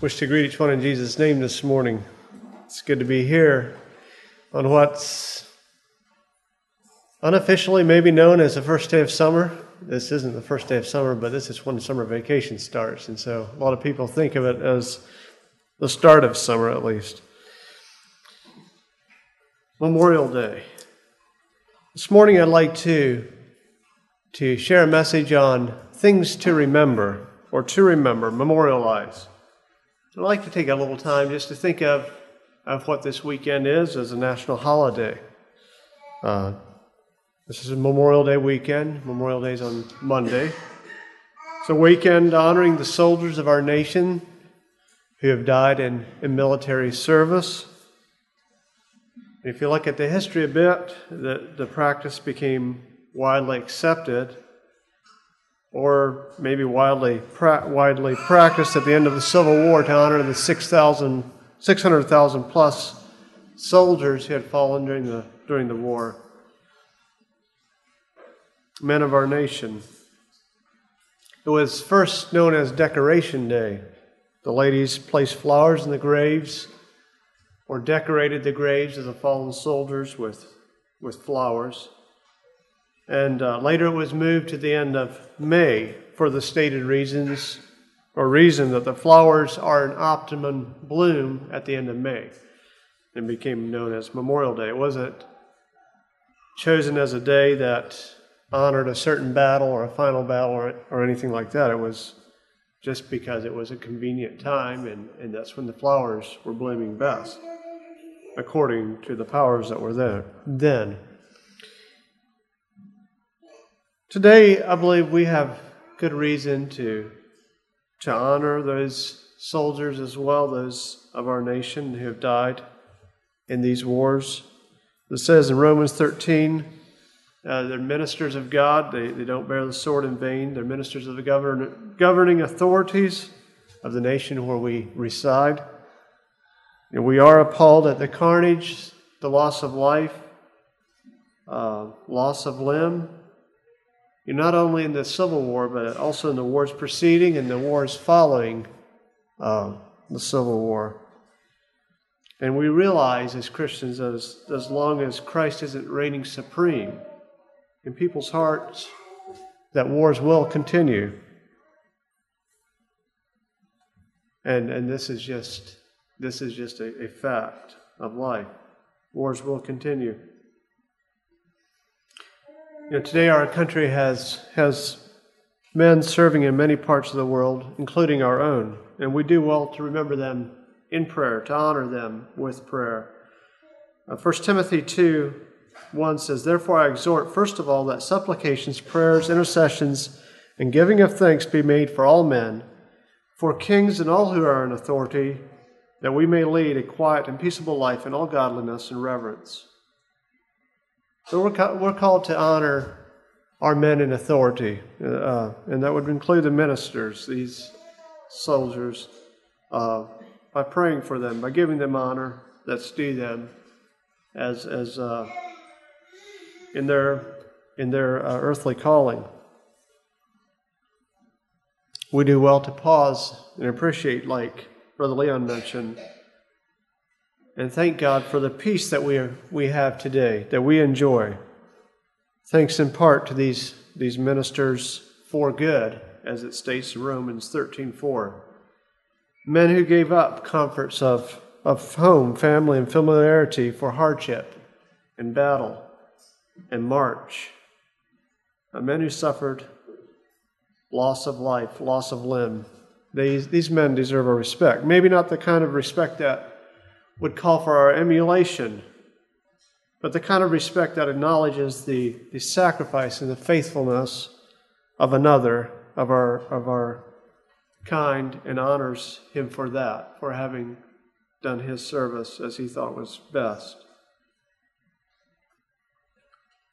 Wish to greet each one in Jesus' name this morning. It's good to be here on what's unofficially maybe known as the first day of summer. This isn't the first day of summer, but this is when summer vacation starts. And so a lot of people think of it as the start of summer, at least. Memorial Day. This morning I'd like to share a message on things to remember, or to remember, memorialize. I'd like to take a little time just to think of what this weekend is as a national holiday. This is a Memorial Day weekend. Memorial Day is on Monday. It's a weekend honoring the soldiers of our nation who have died in military service. And if you look at the history a bit, the practice became widely accepted, or maybe widely practiced at the end of the Civil War to honor the 600,000 plus soldiers who had fallen during the war. Men of our nation. It was first known as Decoration Day. The ladies placed flowers in the graves or decorated the graves of the fallen soldiers with flowers. And later it was moved to the end of May for the stated reason that the flowers are in optimum bloom at the end of May, and became known as Memorial Day. It wasn't chosen as a day that honored a certain battle or a final battle or anything like that. It was just because it was a convenient time, and that's when the flowers were blooming best, according to the powers that were there then. Today, I believe we have good reason to honor those soldiers as well, those of our nation who have died in these wars. It says in Romans 13, they're ministers of God. They don't bear the sword in vain. They're ministers of the governing authorities of the nation where we reside. And we are appalled at the carnage, the loss of life, loss of limb, not only in the Civil War, but also in the wars preceding and the wars following the Civil War. And we realize as Christians, as long as Christ isn't reigning supreme in people's hearts, that wars will continue. And this is just a fact of life. Wars will continue. You know, today our country has men serving in many parts of the world, including our own, and we do well to remember them in prayer, to honor them with prayer. 1 Timothy 2:1 says, "Therefore I exhort, first of all, that supplications, prayers, intercessions, and giving of thanks be made for all men, for kings and all who are in authority, that we may lead a quiet and peaceable life in all godliness and reverence." So we're called to honor our men in authority, and that would include the ministers, these soldiers, by praying for them, by giving them honor that's due them, as in their earthly calling. We do well to pause and appreciate, like Brother Leon mentioned, and thank God for the peace that we have today, that we enjoy. Thanks in part to these ministers for good, as it states in Romans 13:4. Men who gave up comforts of home, family, and familiarity for hardship and battle and march. Men who suffered loss of life, loss of limb. These men deserve our respect. Maybe not the kind of respect that would call for our emulation, but the kind of respect that acknowledges the sacrifice and the faithfulness of another, of our kind, and honors him for that, for having done his service as he thought was best.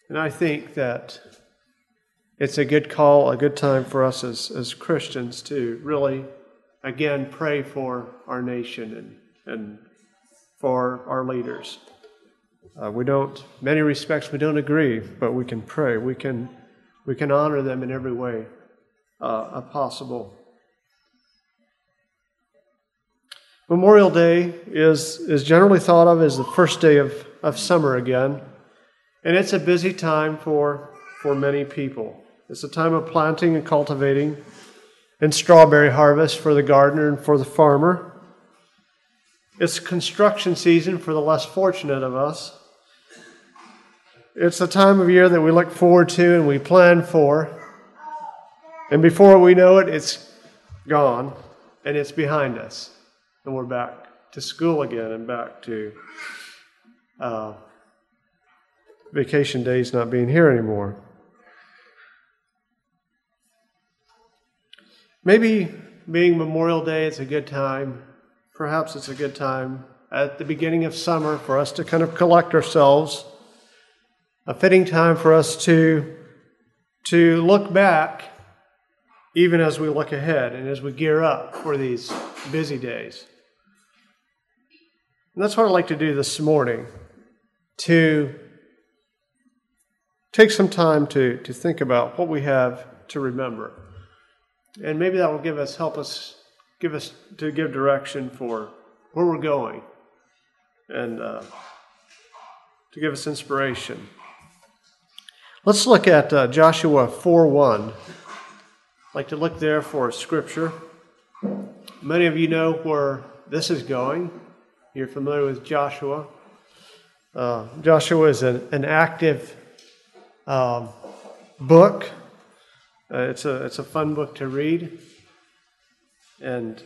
And I think that it's a good call, a good time for us as Christians to really, again, pray for our nation and for our leaders. Many respects we don't agree, but we can pray. We can honor them in every way possible. Memorial Day is generally thought of as the first day of summer again, and it's a busy time for many people. It's a time of planting and cultivating and strawberry harvest for the gardener and for the farmer. It's construction season for the less fortunate of us. It's the time of year that we look forward to and we plan for. And before we know it, it's gone and it's behind us. And we're back to school again and back to vacation days not being here anymore. Maybe being Memorial Day is a good time. Perhaps it's a good time at the beginning of summer for us to kind of collect ourselves. A fitting time for us to look back even as we look ahead and as we gear up for these busy days. And that's what I'd like to do this morning, to take some time to think about what we have to remember. And maybe that will give direction for where we're going and to give us inspiration. Let's look at Joshua 4:1. I'd like to look there for a scripture. Many of you know where this is going. You're familiar with Joshua. Joshua is an active book. It's a fun book to read. And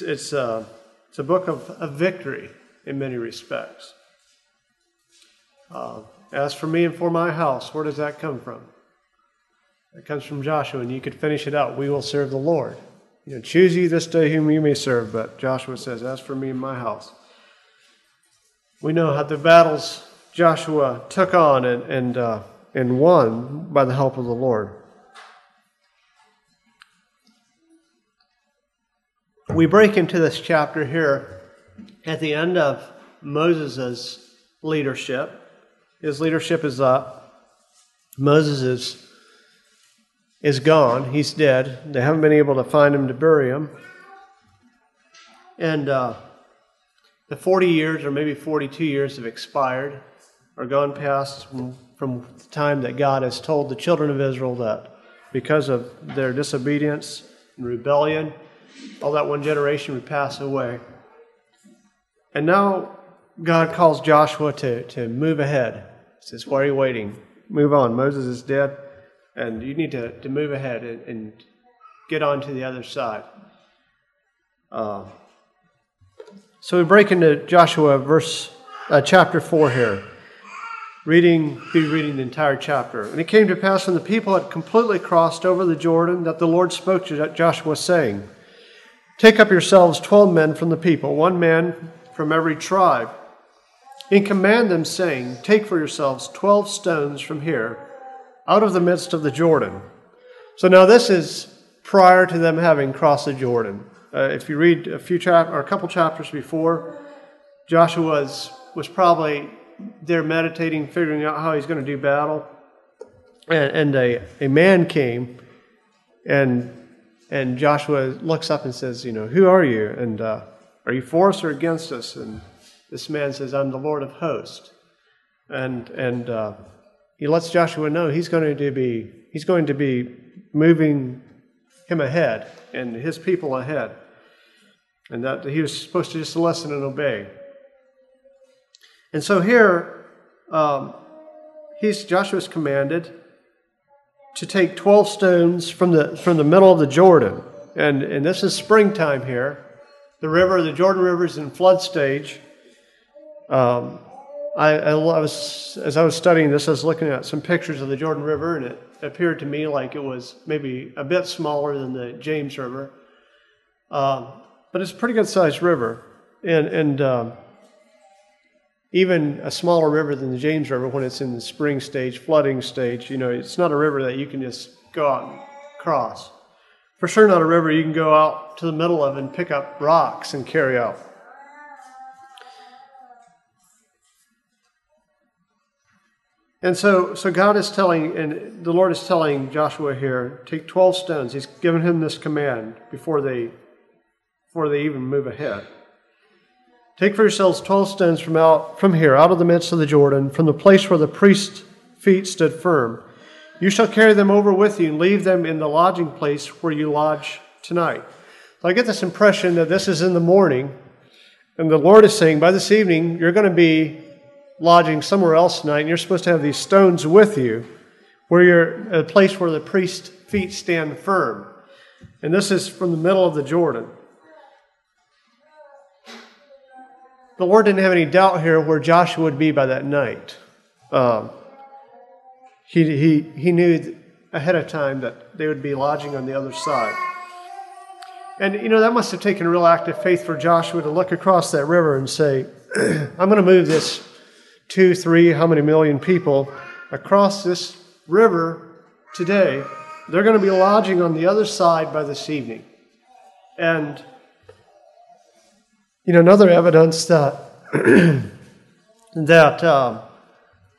it's a book of victory in many respects. As for me and for my house, where does that come from? It comes from Joshua, and you could finish it out. We will serve the Lord. You know, choose you this day whom you may serve, but Joshua says, as for me and my house. We know how the battles Joshua took on and won by the help of the Lord. We break into this chapter here at the end of Moses' leadership. His leadership is up. Moses is gone. He's dead. They haven't been able to find him to bury him. And the 40 years or maybe 42 years have expired or gone past from the time that God has told the children of Israel that because of their disobedience and rebellion, all that one generation would pass away. And now God calls Joshua to move ahead. He says, why are you waiting? Move on. Moses is dead, and you need to move ahead and get on to the other side. So we break into Joshua chapter 4 here. Reading the entire chapter. And it came to pass when the people had completely crossed over the Jordan that the Lord spoke to Joshua, saying, take up yourselves 12 men from the people, one man from every tribe, and command them, saying, take for yourselves 12 stones from here, out of the midst of the Jordan. So now this is prior to them having crossed the Jordan. If you read a couple chapters before, Joshua was probably they're meditating, figuring out how he's going to do battle. And a man came, and Joshua looks up and says, you know, who are you? And are you for us or against us? And this man says, I'm the Lord of hosts. And he lets Joshua know he's going to be moving him ahead and his people ahead. And that he was supposed to just listen and obey. And so here, Joshua's commanded to take 12 stones from the middle of the Jordan. And this is springtime here. The Jordan River is in flood stage. As I was studying this, I was looking at some pictures of the Jordan River, and it appeared to me like it was maybe a bit smaller than the James River. But it's a pretty good-sized river. And even a smaller river than the James River, when it's in the spring stage, flooding stage, you know, it's not a river that you can just go out and cross. For sure not a river you can go out to the middle of and pick up rocks and carry out. And so God is telling, and the Lord is telling Joshua here, take 12 stones. He's given him this command before they even move ahead. Take for yourselves 12 stones from here, out of the midst of the Jordan, from the place where the priest's feet stood firm. You shall carry them over with you and leave them in the lodging place where you lodge tonight." So I get this impression that this is in the morning, and the Lord is saying, by this evening, you're going to be lodging somewhere else tonight, and you're supposed to have these stones with you, where you're at a place where the priest's feet stand firm. And this is from the middle of the Jordan. The Lord didn't have any doubt here where Joshua would be by that night. He knew ahead of time that they would be lodging on the other side. And, you know, that must have taken real act of faith for Joshua to look across that river and say, I'm going to move this 2, 3, how many million people across this river today. They're going to be lodging on the other side by this evening. And, you know, another evidence that the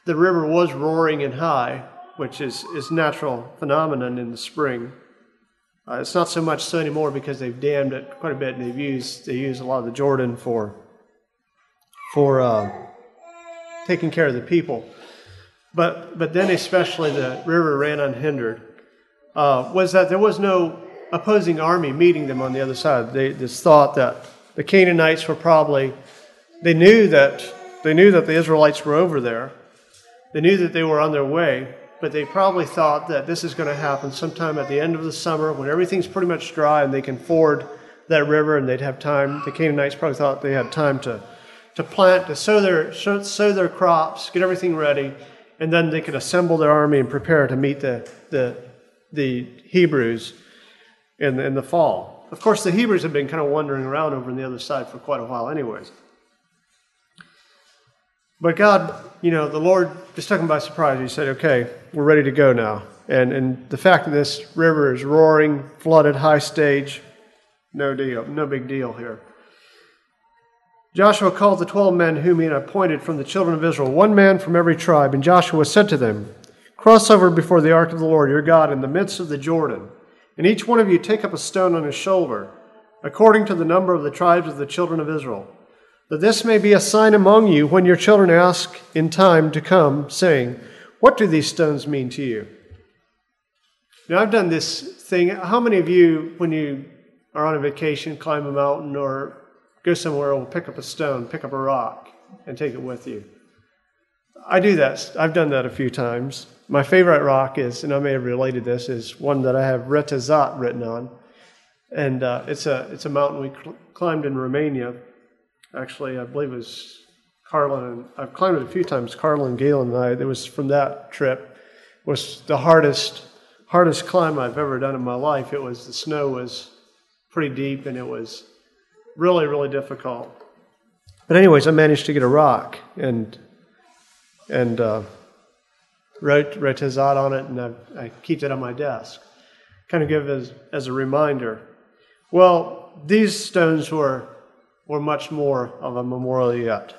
river was roaring and high, which is natural phenomenon in the spring. It's not so much so anymore because they've dammed it quite a bit, and they use a lot of the Jordan for taking care of the people. But then especially the river ran unhindered. Was that there was no opposing army meeting them on the other side. This thought that the Canaanites were probably, they knew that the Israelites were over there. They knew that they were on their way, but they probably thought that this is going to happen sometime at the end of the summer when everything's pretty much dry and they can ford that river and they'd have time. The Canaanites probably thought they had time to plant, to sow their crops, get everything ready, and then they could assemble their army and prepare to meet the Hebrews in the fall. Of course, the Hebrews have been kind of wandering around over on the other side for quite a while anyways. But God, you know, the Lord just took him by surprise. He said, okay, we're ready to go now. And the fact that this river is roaring, flooded, high stage, no big deal here. Joshua called the 12 men whom he had appointed from the children of Israel, 1 man from every tribe. And Joshua said to them, "Cross over before the ark of the Lord your God in the midst of the Jordan, and each one of you take up a stone on his shoulder, according to the number of the tribes of the children of Israel, that this may be a sign among you when your children ask in time to come, saying, 'What do these stones mean to you?'" Now, I've done this thing. How many of you, when you are on a vacation, climb a mountain or go somewhere, will pick up a stone, pick up a rock, and take it with you? I do that. I've done that a few times. My favorite rock is, and I may have related this, is one that I have Retazat written on. And it's a mountain we climbed in Romania. Actually, I believe it was Carlin. I've climbed it a few times, Carlin, Galen, and I. It was from that trip. It was the hardest climb I've ever done in my life. It was, the snow was pretty deep, and it was really, really difficult. But anyways, I managed to get a rock and wrote Retazat on it, and I keep that on my desk. Kind of give it as a reminder. Well, these stones were much more of a memorial yet.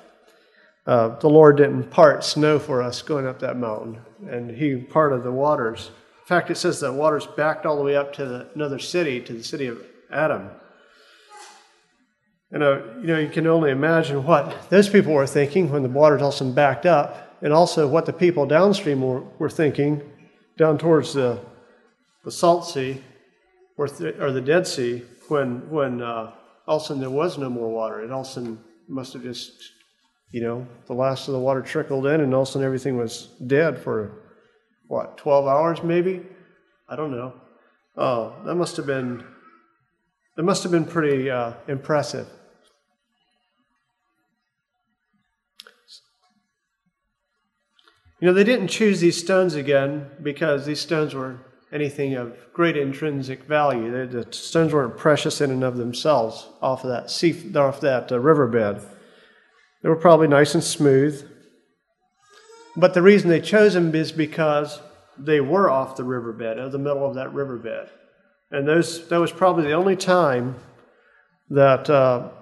The Lord didn't part snow for us going up that mountain, and he parted the waters. In fact, it says the waters backed all the way up to another city, to the city of Adam. And you know, you can only imagine what those people were thinking when the waters also backed up, and also what the people downstream were thinking down towards the Salt Sea or the Dead Sea when all of a sudden there was no more water. It all of a sudden must have just, you know, the last of the water trickled in, and all of a sudden everything was dead for, 12 hours maybe? I don't know. That must have been pretty impressive. You know, they didn't choose these stones again because these stones were anything of great intrinsic value. The stones weren't precious in and of themselves off that riverbed. They were probably nice and smooth. But the reason they chose them is because they were off the riverbed, of the middle of that riverbed. And that was probably the only time that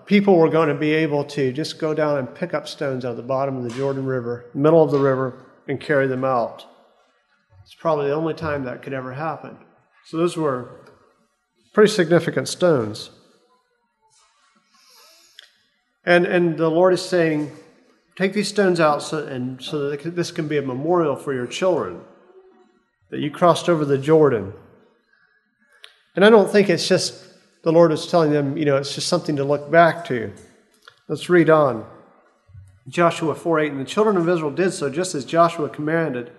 people were going to be able to just go down and pick up stones out of the bottom of the Jordan River, middle of the river, and carry them out. It's probably the only time that could ever happen. So those were pretty significant stones. And the Lord is saying, take these stones out so that this can be a memorial for your children, that you crossed over the Jordan. And I don't think it's just the Lord is telling them, you know, it's just something to look back to. Let's read on. Joshua 4:8, and the children of Israel did so just as Joshua commanded,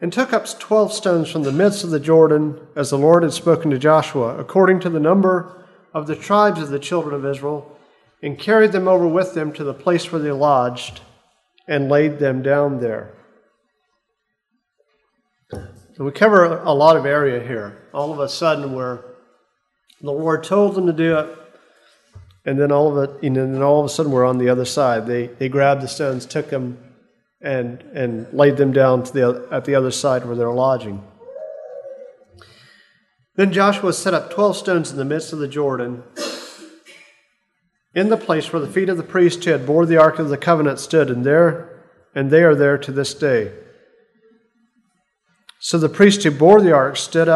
and took up 12 stones from the midst of the Jordan, as the Lord had spoken to Joshua, according to the number of the tribes of the children of Israel, and carried them over with them to the place where they lodged, and laid them down there. So we cover a lot of area here. All of a sudden, where the Lord told them to do it, and then all of a sudden we're on the other side. They grabbed the stones, took them, and laid them down at the other side where they're lodging. Then Joshua set up 12 stones in the midst of the Jordan, in the place where the feet of the priest who had bore the Ark of the Covenant stood, and they are there to this day. So the priest who bore the ark stood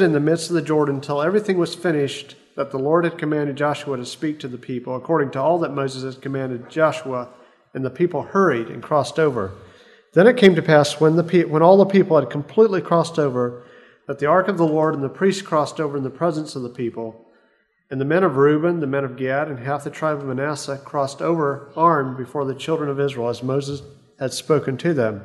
in the midst of the Jordan until everything was finished that the Lord had commanded Joshua to speak to the people, according to all that Moses had commanded Joshua, and the people hurried and crossed over. Then it came to pass, when all the people had completely crossed over, that the ark of the Lord and the priests crossed over in the presence of the people, and the men of Reuben, the men of Gad, and half the tribe of Manasseh crossed over armed before the children of Israel, as Moses had spoken to them.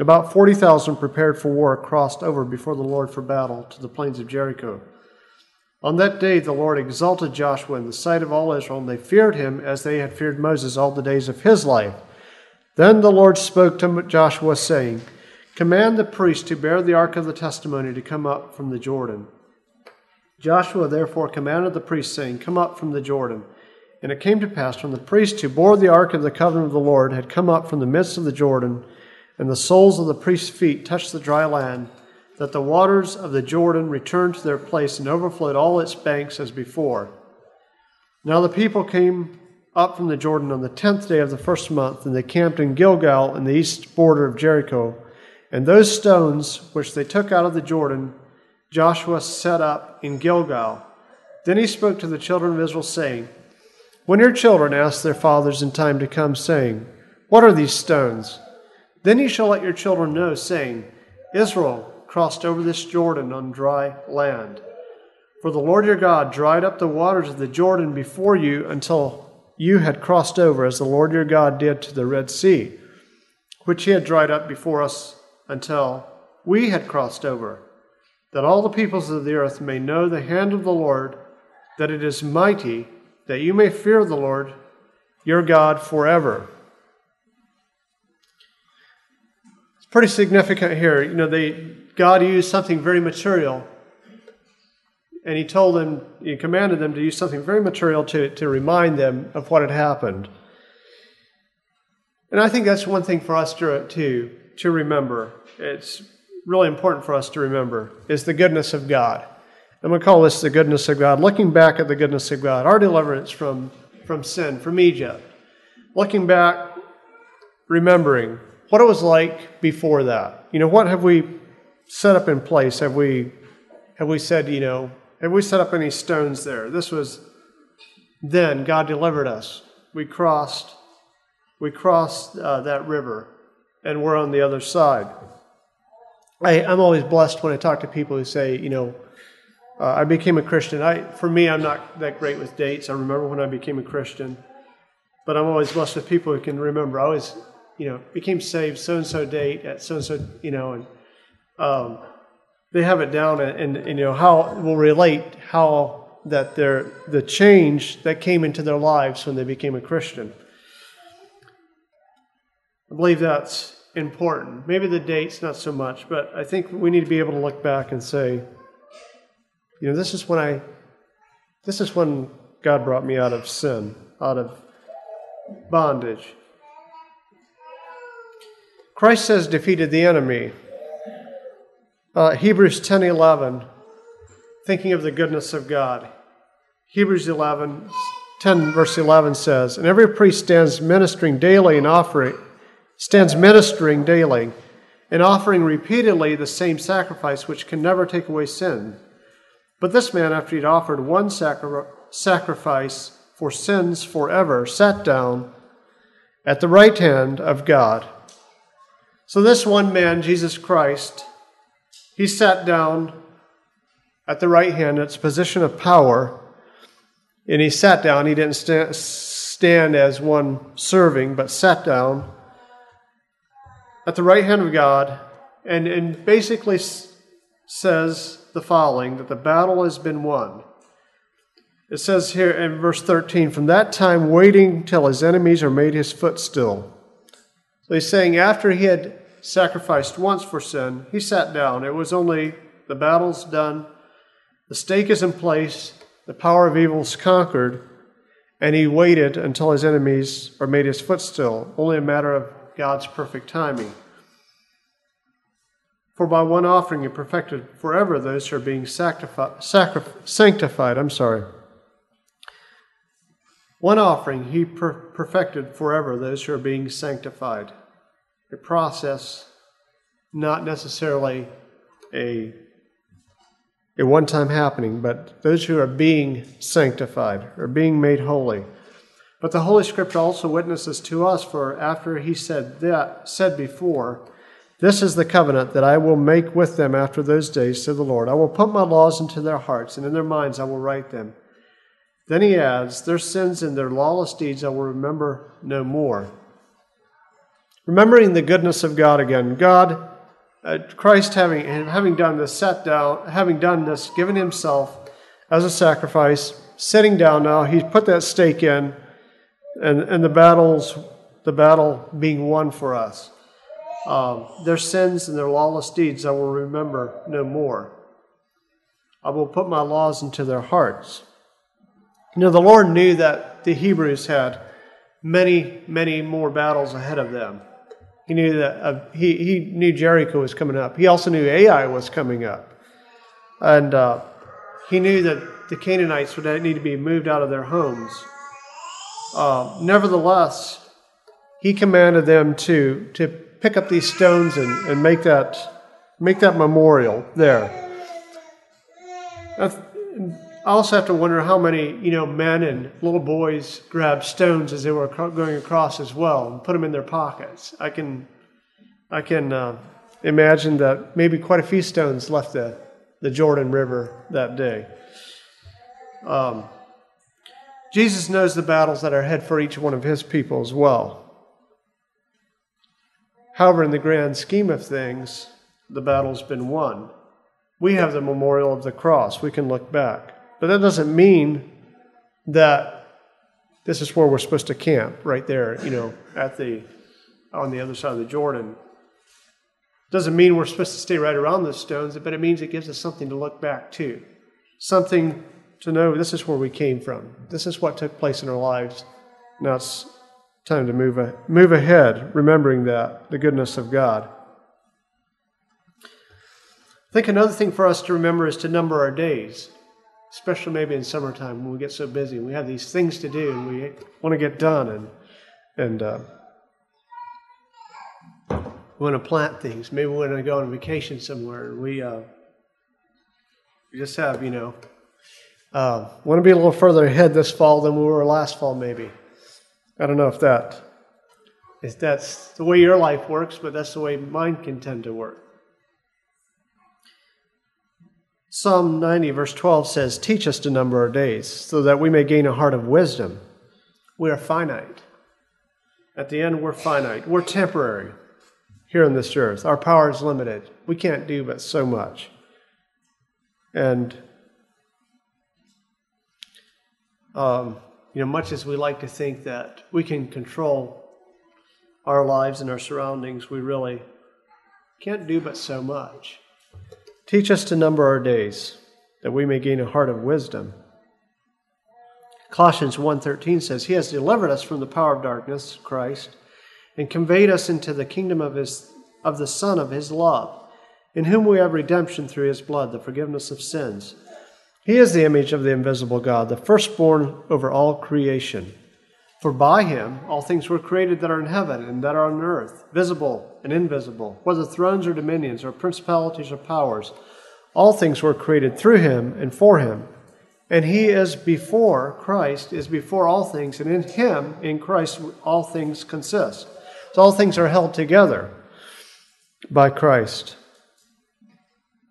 About 40,000 prepared for war crossed over before the Lord for battle to the plains of Jericho. On that day the Lord exalted Joshua in the sight of all Israel, and they feared him as they had feared Moses all the days of his life. Then the Lord spoke to Joshua, saying, command the priest who bear the ark of the testimony to come up from the Jordan. Joshua therefore commanded the priest, saying, come up from the Jordan. And it came to pass, when the priest who bore the ark of the covenant of the Lord had come up from the midst of the Jordan, and the soles of the priest's feet touched the dry land, that the waters of the Jordan returned to their place and overflowed all its banks as before. Now the people came up from the Jordan on the 10th day of the first month, and they camped in Gilgal in the east border of Jericho. And those stones which they took out of the Jordan, Joshua set up in Gilgal. Then he spoke to the children of Israel, saying, when your children ask their fathers in time to come, saying, what are these stones? Then you shall let your children know, saying, Israel crossed over this Jordan on dry land. For the Lord your God dried up the waters of the Jordan before you until you had crossed over, as the Lord your God did to the Red Sea, which he had dried up before us until we had crossed over, that all the peoples of the earth may know the hand of the Lord, that it is mighty, that you may fear the Lord your God forever. Pretty significant here. You know, God used something very material, and he commanded them to use something very material to remind them of what had happened. And I think that's one thing for us to remember. It's really important for us to remember, is the goodness of God. I'm going to call this the goodness of God. Looking back at the goodness of God, our deliverance from sin, from Egypt. Looking back, remembering what it was like before that. You know, what have we set up in place? Have we said, you know, have we set up any stones there? This was then God delivered us. We crossed that river, and we're on the other side. I'm always blessed when I talk to people who say, you know, I became a Christian. I'm not that great with dates. I remember when I became a Christian, but I'm always blessed with people who can remember. I always, you know, became saved so-and-so date at so-and-so, you know, and they have it down, and you know, how will relate how that the change that came into their lives when they became a Christian. I believe that's important. Maybe the date's not so much, but I think we need to be able to look back and say, you know, this is when God brought me out of sin, out of bondage. Christ has defeated the enemy. Hebrews 10:11, thinking of the goodness of God. Hebrews 10 verse 11 says, and every priest stands ministering daily and offering repeatedly the same sacrifice which can never take away sin. But this man, after he had offered one sacrifice for sins forever, sat down at the right hand of God. So this one man, Jesus Christ, he sat down at the right hand, its position of power, and he sat down. He didn't stand as one serving, but sat down at the right hand of God, and basically says the following, that the battle has been won. It says here in verse 13, from that time waiting till his enemies are made his footstool. So he's saying after he had sacrificed once for sin, he sat down. It was only the battle's done, the stake is in place, the power of evil is conquered, and he waited until his enemies are made his footstool. Only a matter of God's perfect timing. For by one offering he perfected forever those who are being sanctified. One offering he perfected forever those who are being sanctified. A process, not necessarily a one-time happening, but those who are being sanctified or being made holy. But the Holy Scripture also witnesses to us, for after he said before, this is the covenant that I will make with them after those days, said the Lord. I will put my laws into their hearts, and in their minds I will write them. Then he adds, their sins and their lawless deeds I will remember no more. Remembering the goodness of God again. God, Christ, having done this, sat down, having done this, given himself as a sacrifice, sitting down now, he's put that stake in, and the battle being won for us. Their sins and their lawless deeds I will remember no more. I will put my laws into their hearts. You know, the Lord knew that the Hebrews had many, many more battles ahead of them. He knew that he knew Jericho was coming up. He also knew Ai was coming up, and he knew that the Canaanites would need to be moved out of their homes. Nevertheless, he commanded them to pick up these stones and make that memorial there. I also have to wonder how many, men and little boys grabbed stones as they were going across as well and put them in their pockets. I can imagine that maybe quite a few stones left the Jordan River that day. Jesus knows the battles that are ahead for each one of his people as well. However, in the grand scheme of things, the battle's been won. We have the memorial of the cross. We can look back. But that doesn't mean that this is where we're supposed to camp, right there, on the other side of the Jordan. It doesn't mean we're supposed to stay right around those stones, but it means it gives us something to look back to, something to know this is where we came from. This is what took place in our lives. Now it's time to move ahead, remembering that, the goodness of God. I think another thing for us to remember is to number our days, especially maybe in summertime when we get so busy and we have these things to do and we want to get done and we want to plant things. Maybe we want to go on vacation somewhere. We just have, want to be a little further ahead this fall than we were last fall maybe. I don't know if that's the way your life works, but that's the way mine can tend to work. Psalm 90 verse 12 says, teach us to number our days so that we may gain a heart of wisdom. We are finite. At the end, we're finite. We're temporary here on this earth. Our power is limited. We can't do but so much. And much as we like to think that we can control our lives and our surroundings, we really can't do but so much. Teach us to number our days, that we may gain a heart of wisdom. Colossians 1:13 says, he has delivered us from the power of darkness, Christ, and conveyed us into the kingdom of the Son of his love, in whom we have redemption through his blood, the forgiveness of sins. He is the image of the invisible God, the firstborn over all creation. For by him all things were created that are in heaven and that are on earth, visible and invisible, whether thrones or dominions or principalities or powers. All things were created through him and for him, And he is before, Christ is before all things, and in him, in Christ, all things consist. So all things are held together by Christ.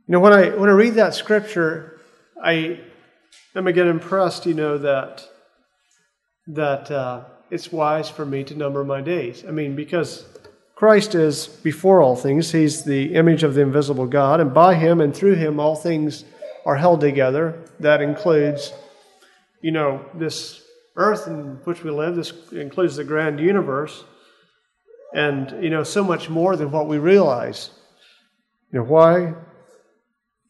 You know, when I read that scripture, I am again impressed, you know, that it's wise for me to number my days. I mean, because Christ is before all things. He's the image of the invisible God, and by him and through him all things are held together. That includes, you know, this earth in which we live. This includes the grand universe, and, you know, so much more than what we realize. You know, why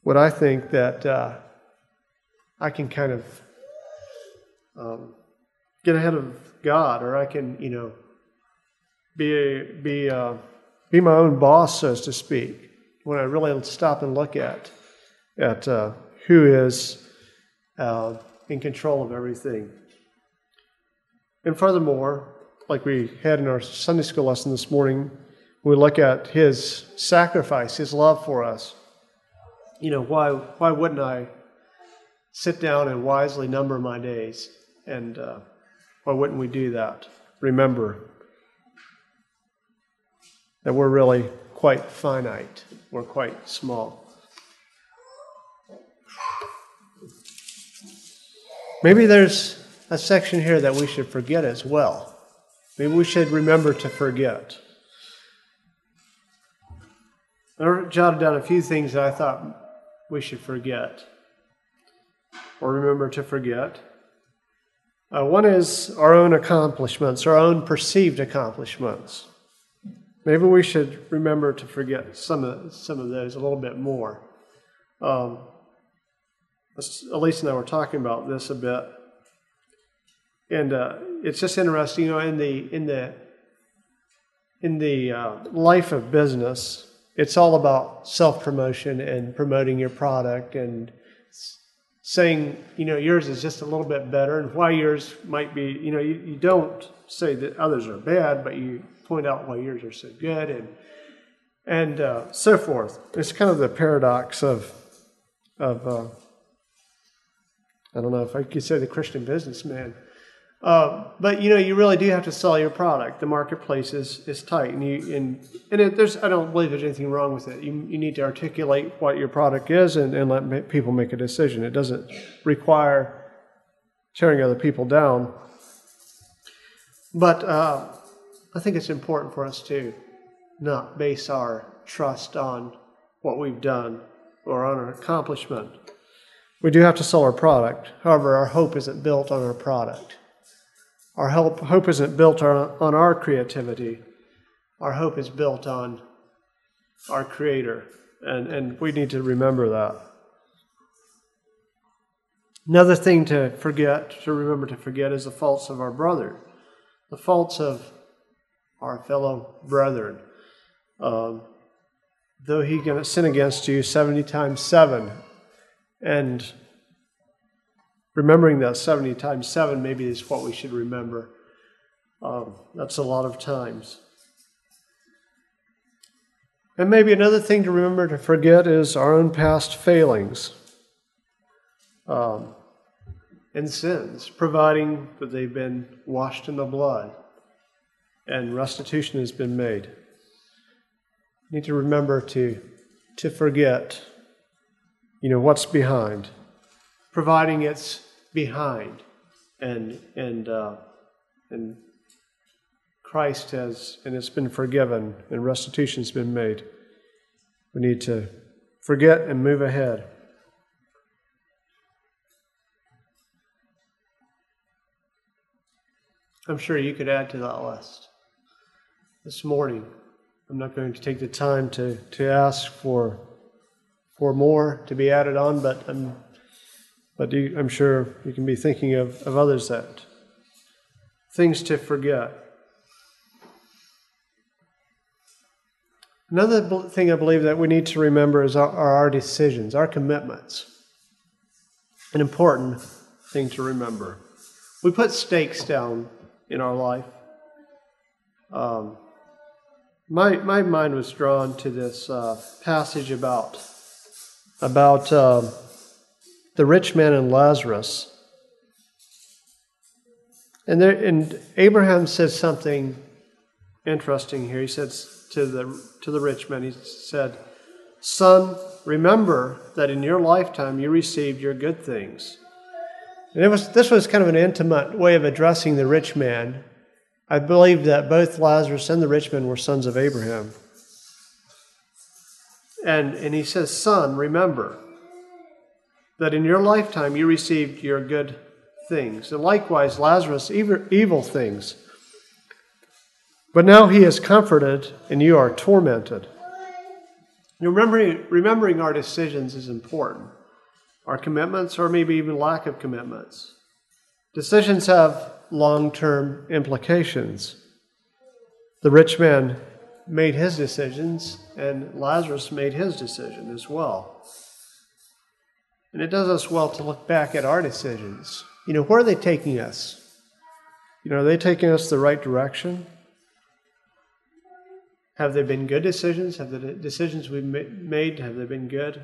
would I think that I can kind of get ahead of God, or I can, you know, be my own boss, so to speak, when I really stop and look at who is in control of everything. And furthermore, like we had in our Sunday school lesson this morning, we look at his sacrifice, his love for us. You know, why wouldn't I sit down and wisely number my days? And why wouldn't we do that? Remember that we're really quite finite. We're quite small. Maybe there's a section here that we should forget as well. Maybe we should remember to forget. I jotted down a few things that I thought we should forget or remember to forget. One is our own accomplishments, our own perceived accomplishments. Maybe we should remember to forget some of those a little bit more. Elise and I were talking about this a bit, and it's just interesting. You know, in the life of business, it's all about self-promotion and promoting your product and saying, you know, yours is just a little bit better, and why yours might be. You know, you don't say that others are bad, but you point out why yours are so good, and so forth. It's kind of the paradox of I don't know if I could say the Christian businessman, but you know, you really do have to sell your product. The marketplace is tight, I don't believe there's anything wrong with it. You need to articulate what your product is and let people make a decision. It doesn't require tearing other people down, but. I think it's important for us to not base our trust on what we've done or on our accomplishment. We do have to sell our product. However, our hope isn't built on our product. Our hope isn't built on our creativity. Our hope is built on our Creator, and we need to remember that. Another thing to remember to forget, is the faults of our brother, the faults of our fellow brethren. Though he can sin against you 70 times 7, and remembering that 70 times 7 maybe is what we should remember. That's a lot of times. And maybe another thing to remember to forget is our own past failings and sins, providing that they've been washed in the blood and restitution has been made. You need to remember to forget, you know, what's behind, providing it's behind, and Christ has, and it's been forgiven, and restitution's been made. We need to forget and move ahead. I'm sure you could add to that list. This morning, I'm not going to take the time to ask for more to be added on, but I'm sure you can be thinking of others that things to forget. Another thing I believe that we need to remember is our decisions, our commitments. An important thing to remember. We put stakes down in our life. My mind was drawn to this passage about the rich man and Lazarus. And there, and Abraham says something interesting here. He says to the rich man, he said, "Son, remember that in your lifetime you received your good things." And this was kind of an intimate way of addressing the rich man. I believe that both Lazarus and the rich man were sons of Abraham. And he says, "Son, remember that in your lifetime you received your good things, and likewise Lazarus evil things. But now he is comforted and you are tormented." Remembering our decisions is important. Our commitments, or maybe even lack of commitments. Decisions have long-term implications. The rich man made his decisions, and Lazarus made his decision as well. And it does us well to look back at our decisions. You know, where are they taking us? You know, are they taking us the right direction? Have they been good decisions? Have the decisions we've made, have they been good?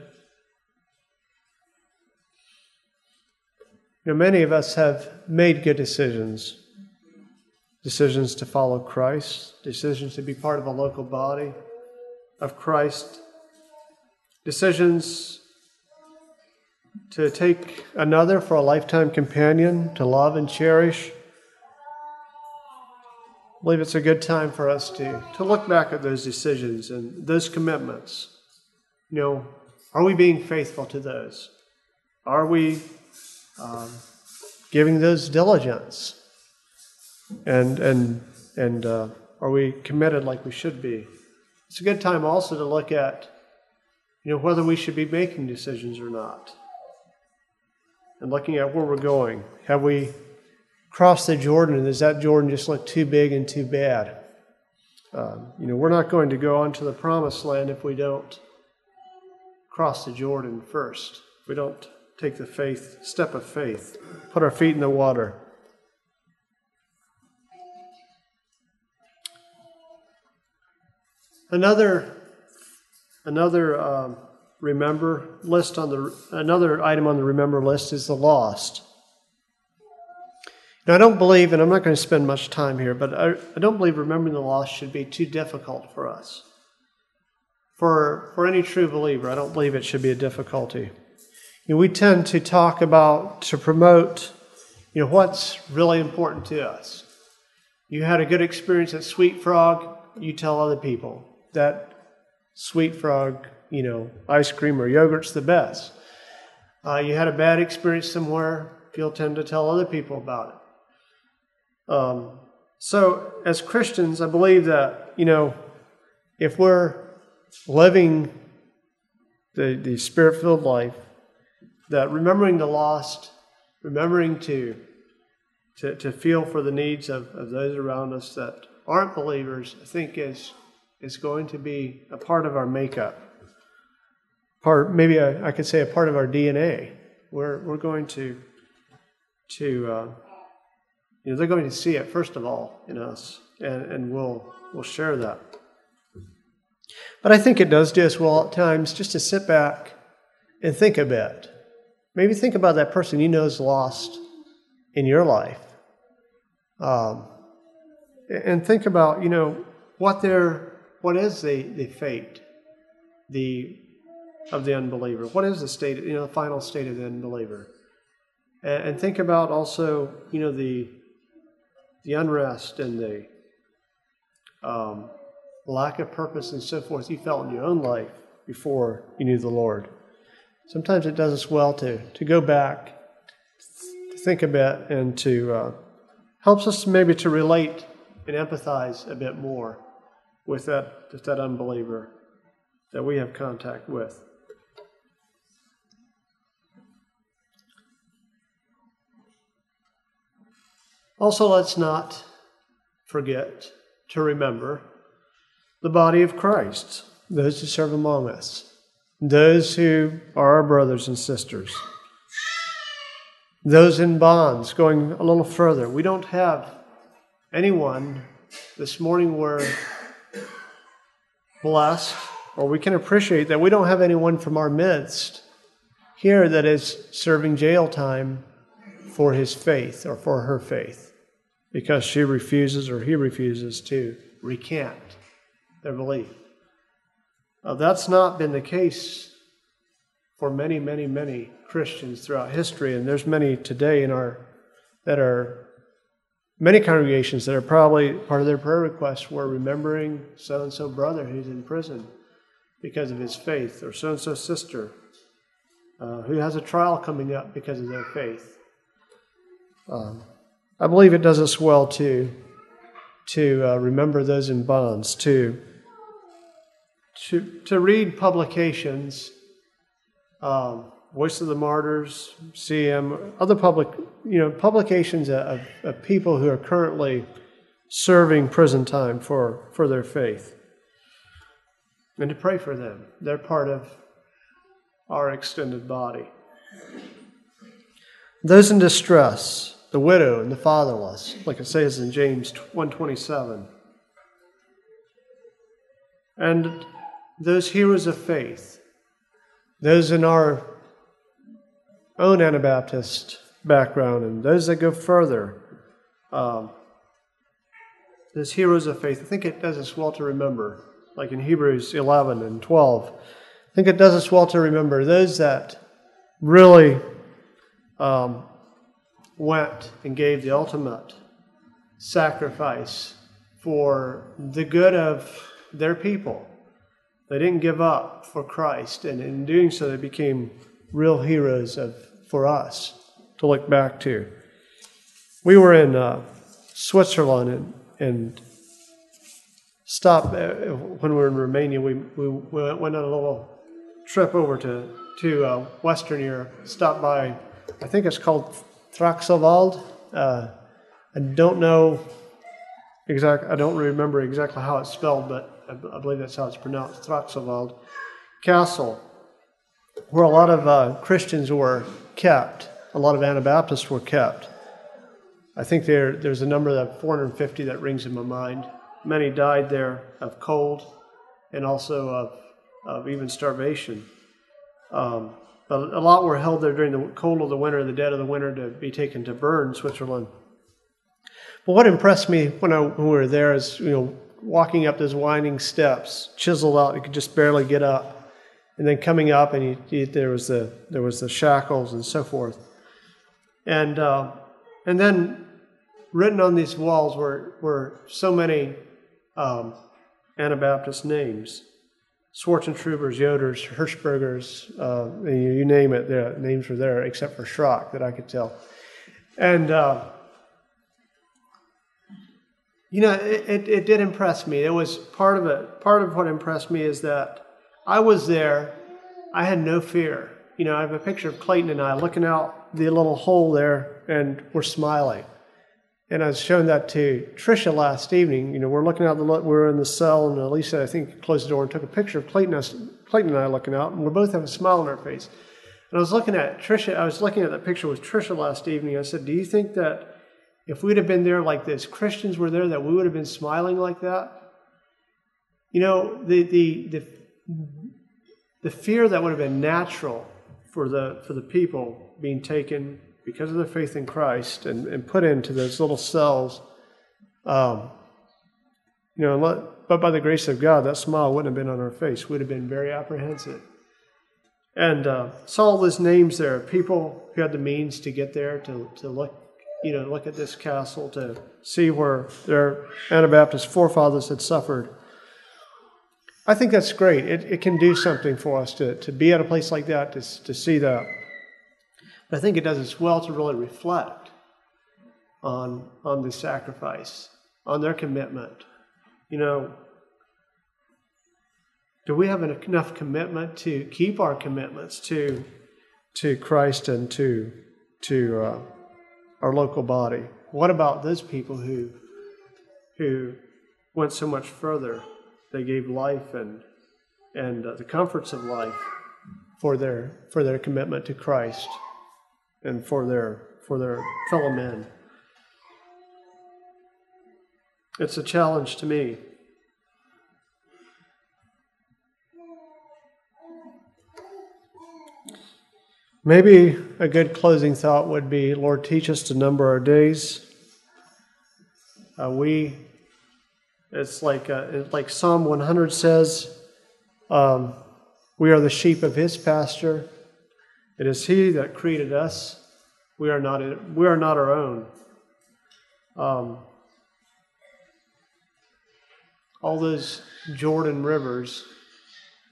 You know, many of us have made good decisions. Decisions to follow Christ, decisions to be part of a local body of Christ, decisions to take another for a lifetime companion, to love and cherish. I believe it's a good time for us to look back at those decisions and those commitments. You know, are we being faithful to those? Are we giving those diligence? And are we committed like we should be? It's a good time also to look at, you know, whether we should be making decisions or not. And looking at where we're going. Have we crossed the Jordan, and does that Jordan just look too big and too bad? You know, we're not going to go on to the promised land if we don't cross the Jordan first. If we don't take the step of faith, put our feet in the water. Another item on the remember list is the lost. Now, I don't believe, and I'm not going to spend much time here, but I don't believe remembering the lost should be too difficult for us. For any true believer, I don't believe it should be a difficulty. You know, we tend to talk about, to promote, you know, what's really important to us. You had a good experience at Sweet Frog, you tell other people that Sweet Frog, you know, ice cream or yogurt's the best. You had a bad experience somewhere, you'll tend to tell other people about it. So as Christians, I believe that, you know, if we're living the Spirit-filled life, that remembering the lost, remembering to feel for the needs of those around us that aren't believers, I think is going to be a part of our makeup. I could say a part of our DNA. We're going to you know, they're going to see it first of all in us, and we'll share that. But I think it does do us well at times just to sit back and think a bit. Maybe think about that person you know is lost in your life. And think about, you know, what is the fate of the unbeliever? What is the state, you know, the final state of the unbeliever? And think about also, you know, the unrest and the lack of purpose and so forth you felt in your own life before you knew the Lord. Sometimes it does us well to go back, to think a bit, and to helps us maybe to relate and empathize a bit more with that unbeliever that we have contact with. Also, let's not forget to remember the body of Christ, those who serve among us, those who are our brothers and sisters, those in bonds. Going a little further, we don't have anyone this morning we're blessed, or we can appreciate that we don't have anyone from our midst here that is serving jail time for his faith or for her faith because she refuses or he refuses to recant their belief. Now, that's not been the case for many, many, many Christians throughout history, and there's many today in our that are many congregations that are probably part of their prayer requests were remembering so-and-so brother who's in prison because of his faith, or so-and-so sister who has a trial coming up because of their faith. I believe it does us well to remember those in bonds, to read publications, Voice of the Martyrs, CM, other publications of people who are currently serving prison time for their faith, and to pray for them. They're part of our extended body. Those in distress, the widow and the fatherless, like it says in James 1:27. And those heroes of faith, those in our own Anabaptist background and those that go further, those heroes of faith, I think it does us well to remember, like in Hebrews 11 and 12, I think it does us well to remember those that really went and gave the ultimate sacrifice for the good of their people. They didn't give up for Christ, and in doing so they became real heroes for us to look back to. We were in Switzerland and stopped when we were in Romania. We went on a little trip over to Western Europe, stopped by, I think it's called Thraxelwald. I don't know exactly, I don't remember exactly how it's spelled, but I believe that's how it's pronounced, Thraxelwald Castle, where a lot of Christians were kept, a lot of Anabaptists were kept. I think there's a number of 450 that rings in my mind. Many died there of cold and also of even starvation. But a lot were held there during the cold of the winter, the dead of the winter, to be taken to Bern, Switzerland. But what impressed me when we were there is, walking up those winding steps, chiseled out, you could just barely get up. And then coming up, and there was the shackles and so forth, and then written on these walls were so many Anabaptist names: Schwarzentrubers, Yoders, Hirschbergers, you name it. The names were there, except for Schrock, that I could tell. And it did impress me. It was part of it. Part of what impressed me is that I was there, I had no fear. I have a picture of Clayton and I looking out the little hole there, and we're smiling. And I was showing that to Tricia last evening. We're looking out, we're in the cell, and Elisa, I think, closed the door and took a picture of Clayton and I looking out, and we both have a smile on our face. And I was looking at Tricia, I was looking at that picture with Tricia last evening. I said, do you think that if we'd have been there like this, Christians were there, that we would have been smiling like that? The fear that would have been natural for the people being taken because of their faith in Christ and put into those little cells, but by the grace of God, that smile wouldn't have been on our face. We'd have been very apprehensive. And saw all those names there, people who had the means to get there, to look, look at this castle, to see where their Anabaptist forefathers had suffered. I think that's great. It can do something for us to be at a place like that, to see that. But I think it does us well to really reflect on the sacrifice, on their commitment. Do we have enough commitment to keep our commitments to Christ and to our local body? What about those people who went so much further? They gave life and the comforts of life for their commitment to Christ and for their fellow men. It's a challenge to me. Maybe a good closing thought would be, Lord, teach us to number our days. It's like Psalm 100 says, we are the sheep of His pasture. It is He that created us. We are not our own. All those Jordan rivers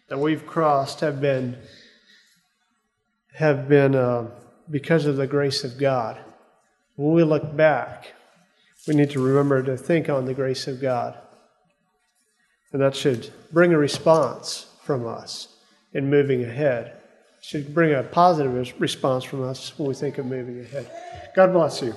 that we've crossed have been because of the grace of God. When we look back, we need to remember to think on the grace of God. And that should bring a response from us in moving ahead. It should bring a positive response from us when we think of moving ahead. God bless you.